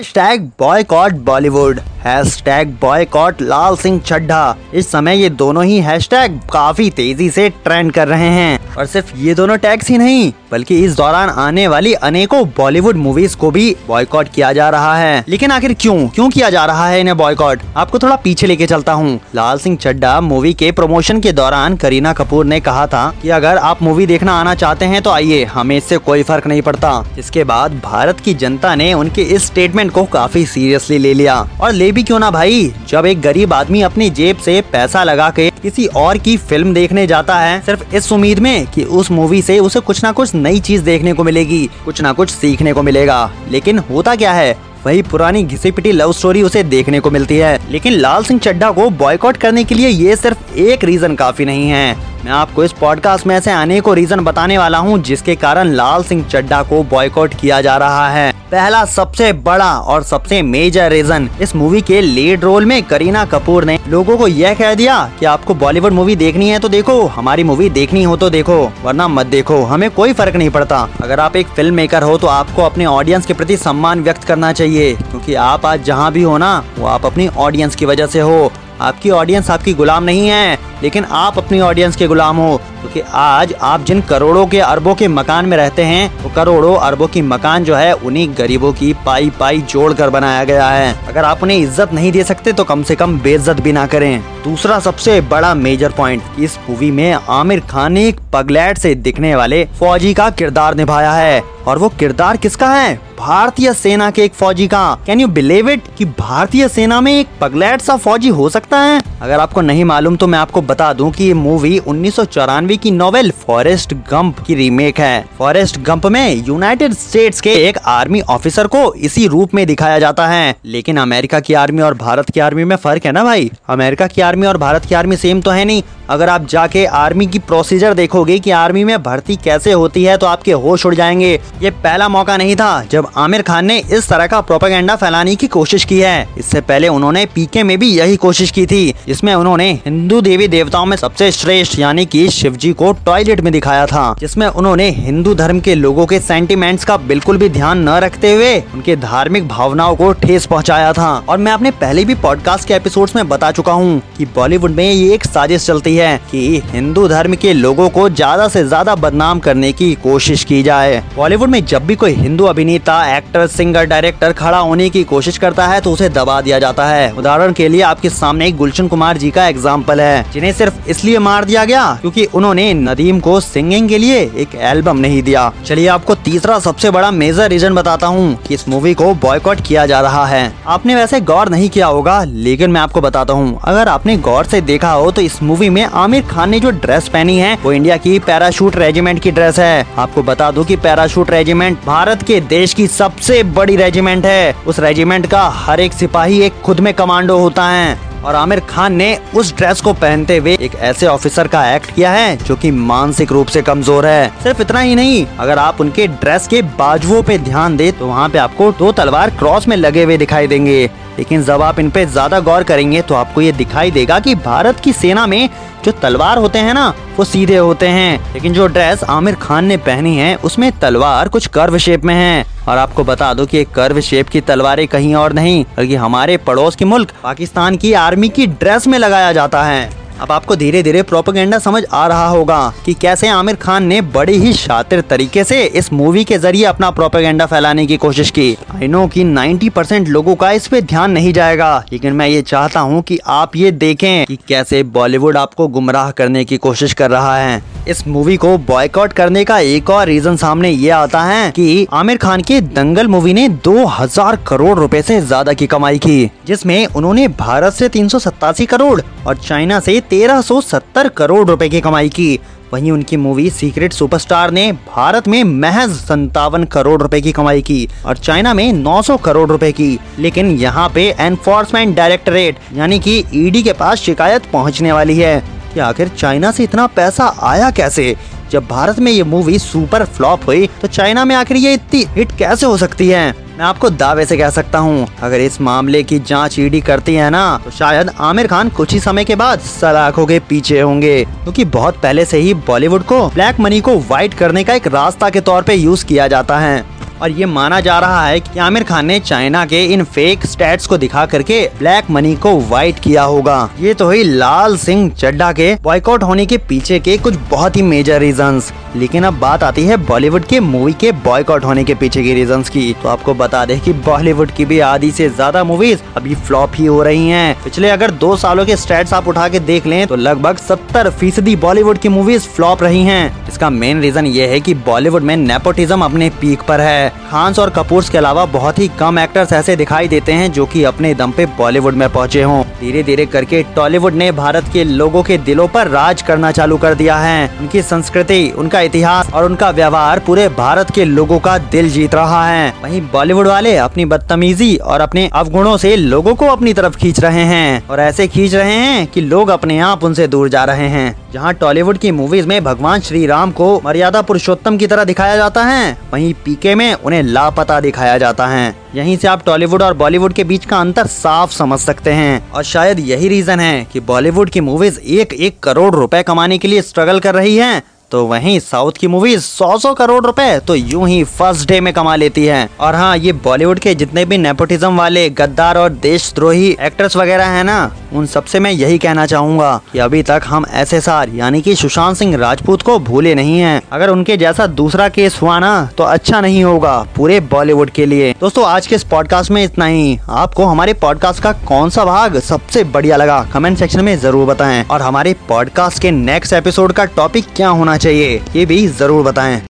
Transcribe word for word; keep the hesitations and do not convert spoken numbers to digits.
Hashtag boycott Bollywood, hashtag boycott Laal Singh Chaddha. इस समय ये दोनों ही हैशटैग काफी तेजी से ट्रेंड कर रहे हैं और सिर्फ ये दोनों टैग्स ही नहीं बल्कि इस दौरान आने वाली अनेकों बॉलीवुड मूवीज को भी बॉयकॉट किया जा रहा है। लेकिन आखिर क्यों क्यों किया जा रहा है इन्हें बॉयकॉट? आपको थोड़ा पीछे लेके चलता हूँ। लाल सिंह चड्ढा मूवी के प्रमोशन के दौरान करीना कपूर ने कहा था कि अगर आप मूवी देखना आना चाहते हैं तो आइए, हमें इससे कोई फर्क नहीं पड़ता। इसके बाद भारत की जनता ने उनके इस स्टेटमेंट को काफी सीरियसली ले लिया। और ले भी क्यों ना भाई, जब एक गरीब आदमी अपनी जेब से पैसा लगा के किसी और की फिल्म देखने जाता है सिर्फ इस उम्मीद में कि उस मूवी से उसे कुछ ना कुछ नई चीज देखने को मिलेगी, कुछ ना कुछ सीखने को मिलेगा, लेकिन होता क्या है, वही पुरानी घिसी पिटी लव स्टोरी उसे देखने को मिलती है। लेकिन लाल सिंह चड्ढा को बॉयकॉट करने के लिए ये सिर्फ एक रीजन काफी नहीं है। मैं आपको इस पॉडकास्ट में ऐसे अनेकों रीजन बताने वाला हूं जिसके कारण लाल सिंह चड्ढा को बॉयकॉट किया जा रहा है। पहला सबसे बड़ा और सबसे मेजर रीजन, इस मूवी के लीड रोल में करीना कपूर ने लोगों को यह कह दिया कि आपको बॉलीवुड मूवी देखनी है तो देखो, हमारी मूवी देखनी हो तो देखो, वरना मत देखो, हमें कोई फर्क नहीं पड़ता। अगर आप एक फिल्म मेकर हो तो आपको अपने ऑडियंस के प्रति सम्मान व्यक्त करना चाहिए, क्योंकि आप आज जहाँ भी हो ना, वो आप अपनी ऑडियंस की वजह से हो। आपकी ऑडियंस आपकी गुलाम नहीं है, लेकिन आप अपनी ऑडियंस के गुलाम हो, क्योंकि आज आप जिन करोड़ों के अरबों के मकान में रहते हैं वो तो करोड़ों अरबों की मकान जो है उन्हीं गरीबों की पाई पाई जोड़कर बनाया गया है। अगर आप उन्हें इज्जत नहीं दे सकते तो कम से कम बेइज्जत भी ना करें। दूसरा सबसे बड़ा मेजर पॉइंट, इस मूवी में आमिर खान ने एक पगलैट से दिखने वाले फौजी का किरदार निभाया है। और वो किरदार किसका है? भारतीय सेना के एक फौजी का। कैन यू बिलीव इट कि भारतीय सेना में एक पगलैट सा फौजी हो सकता है? अगर आपको नहीं मालूम तो मैं आपको बता दूं कि ये मूवी उन्नीस सौ चौरानवे की नॉवेल फॉरेस्ट गंप की रीमेक है। फॉरेस्ट गंप में यूनाइटेड स्टेट्स के एक आर्मी ऑफिसर को इसी रूप में दिखाया जाता है। लेकिन अमेरिका की आर्मी और भारत की आर्मी में फर्क है ना भाई। अमेरिका की आर्मी और भारत की आर्मी सेम तो है नहीं। अगर आप जाके आर्मी की प्रोसीजर देखोगे कि आर्मी में भर्ती कैसे होती है तो आपके होश उड़ जाएंगे। ये पहला मौका नहीं था जब आमिर खान ने इस तरह का प्रोपेगेंडा फैलाने की कोशिश की है। इससे पहले उन्होंने पीके में भी यही कोशिश की थी, जिसमें उन्होंने हिंदू देवी देवताओं में सबसे श्रेष्ठ यानी कि शिवजी को टॉयलेट में दिखाया था, जिसमें उन्होंने हिंदू धर्म के लोगों के सेंटिमेंट्स का बिल्कुल भी ध्यान न रखते हुए उनके धार्मिक भावनाओं को ठेस पहुँचाया था। और मैं अपने पहले भी पॉडकास्ट के एपिसोड में बता चुका हूँ की बॉलीवुड में ये एक साजिश चलती है कि हिंदू धर्म के लोगों को ज्यादा से ज्यादा बदनाम करने की कोशिश की जाए। बॉलीवुड में जब भी कोई हिंदू अभिनेता, एक्टर, सिंगर, डायरेक्टर खड़ा होने की कोशिश करता है तो उसे दबा दिया जाता है। उदाहरण के लिए आपके सामने गुलशन कुमार जी का एग्जाम्पल है, जिन्हें सिर्फ इसलिए मार दिया गया क्योंकि उन्होंने नदीम को सिंगिंग के लिए एक एल्बम नहीं दिया। चलिए आपको तीसरा सबसे बड़ा मेजर रीजन बताता हूँ कि इस मूवी को बॉयकॉट किया जा रहा है। आपने वैसे गौर नहीं किया होगा, लेकिन मैं आपको बताता हूँ। अगर आपने गौर से देखा हो तो इस मूवी में आमिर खान ने जो ड्रेस पहनी है वो इंडिया की पैराशूट रेजिमेंट की ड्रेस है। आपको बता दूं कि पैराशूट रेजिमेंट भारत के देश की सबसे बड़ी रेजिमेंट है। उस रेजिमेंट का हर एक सिपाही एक खुद में कमांडो होता है। और आमिर खान ने उस ड्रेस को पहनते हुए एक ऐसे ऑफिसर का एक्ट किया है जो कि मानसिक रूप से कमजोर है। सिर्फ इतना ही नहीं, अगर आप उनके ड्रेस के बाजुओं पे ध्यान दें तो वहाँ पे आपको दो तलवार क्रॉस में लगे हुए दिखाई देंगे। लेकिन जब आप इन पे ज्यादा गौर करेंगे तो आपको ये दिखाई देगा कि भारत की सेना में जो तलवार होते हैं ना वो सीधे होते हैं, लेकिन जो ड्रेस आमिर खान ने पहनी है उसमें तलवार कुछ कर्व शेप में है। और आपको बता दो कि एक कर्व शेप की तलवारें कहीं और नहीं बल्कि हमारे पड़ोस के मुल्क पाकिस्तान की आर्मी की ड्रेस में लगाया जाता है। अब आपको धीरे धीरे प्रोपेगेंडा समझ आ रहा होगा कि कैसे आमिर खान ने बड़े ही शातिर तरीके से इस मूवी के जरिए अपना प्रोपेगेंडा फैलाने की कोशिश की। आई नो कि नब्बे परसेंट लोगों का इस पे ध्यान नहीं जाएगा, लेकिन मैं ये चाहता हूँ कि आप ये देखें कि कैसे बॉलीवुड आपको गुमराह करने की कोशिश कर रहा है। इस मूवी को बॉयकॉट करने का एक और रीजन सामने ये आता है कि आमिर खान की दंगल मूवी ने दो हज़ार करोड़ रुपए से ज्यादा की कमाई की, जिसमें उन्होंने भारत से तीन सौ सत्तासी करोड़ और चाइना से तेरह सौ सत्तर करोड़ रुपए की कमाई की। वहीं उनकी मूवी सीक्रेट सुपरस्टार ने भारत में महज संतावन करोड़ रुपए की कमाई की और चाइना में नौ सौ करोड़ रुपए की। लेकिन यहाँ पे एनफोर्समेंट डायरेक्टरेट यानी कि ईडी के पास शिकायत पहुँचने वाली है कि आखिर चाइना से इतना पैसा आया कैसे? जब भारत में ये मूवी सुपर फ्लॉप हुई तो चाइना में आखिर ये इतनी हिट कैसे हो सकती है? मैं आपको दावे से कह सकता हूँ, अगर इस मामले की जांच ईडी करती है ना तो शायद आमिर खान कुछ ही समय के बाद सलाखों के पीछे होंगे, क्योंकि तो बहुत पहले से ही बॉलीवुड को ब्लैक मनी को व्हाइट करने का एक रास्ता के तौर पे यूज किया जाता है। और ये माना जा रहा है कि आमिर खान ने चाइना के इन फेक स्टैट्स को दिखा करके ब्लैक मनी को व्हाइट किया होगा। ये तो ही लाल सिंह चड्ढा के बॉयकॉट होने के पीछे के कुछ बहुत ही मेजर रीजंस। लेकिन अब बात आती है बॉलीवुड के मूवी के बॉयकॉट होने के पीछे के रीजंस की। तो आपको बता दें कि बॉलीवुड की भी आधी से ज्यादा मूवीज अभी फ्लॉप ही हो रही हैं। पिछले अगर दो सालों के स्टैट्स आप उठा के देख लें तो लगभग सत्तर फीसदी बॉलीवुड की मूवीज फ्लॉप रही हैं। इसका मेन रीजन ये है कि बॉलीवुड में नेपोटिज्म अपने पीक पर है। खान्स और कपूर्स के अलावा बहुत ही कम एक्टर्स ऐसे दिखाई देते हैं जो कि अपने दम पे बॉलीवुड में पहुंचे हों। धीरे धीरे करके टॉलीवुड ने भारत के लोगों के दिलों पर राज करना चालू कर दिया है। उनकी संस्कृति, उनका इतिहास और उनका व्यवहार पूरे भारत के लोगों का दिल जीत रहा है। वहीं बॉलीवुड वाले अपनी बदतमीजी और अपने अवगुणों से लोगों को अपनी तरफ खींच रहे हैं और ऐसे खींच रहे हैं कि लोग अपने आप उनसे दूर जा रहे हैं। जहां टॉलीवुड की मूवीज में भगवान श्री राम को मर्यादा पुरुषोत्तम की तरह दिखाया जाता है, वहीं पीके में उन्हें लापता दिखाया जाता है। यहीं से आप टॉलीवुड और बॉलीवुड के बीच का अंतर साफ समझ सकते हैं और शायद यही रीजन है कि बॉलीवुड की मूवीज एक एक करोड़ रुपए कमाने के लिए स्ट्रगल कर रही हैं, तो वहीं साउथ की मूवीज सौ सौ करोड़ रुपए तो यूं ही फर्स्ट डे में कमा लेती हैं। और हाँ, ये बॉलीवुड के जितने भी नेपोटिज्म वाले गद्दार और देशद्रोही एक्टर्स वगैरह हैं ना, उन सबसे मैं यही कहना चाहूंगा कि अभी तक हम एस एस आर यानी कि सुशांत सिंह राजपूत को भूले नहीं हैं। अगर उनके जैसा दूसरा केस हुआ ना तो अच्छा नहीं होगा पूरे बॉलीवुड के लिए। दोस्तों, आज के इस पॉडकास्ट में इतना ही। आपको हमारे पॉडकास्ट का कौन सा भाग सबसे बढ़िया लगा कमेंट सेक्शन में जरूर बताएं और हमारे पॉडकास्ट के नेक्स्ट एपिसोड का टॉपिक क्या होना चाहिए ये भी जरूर बताएं।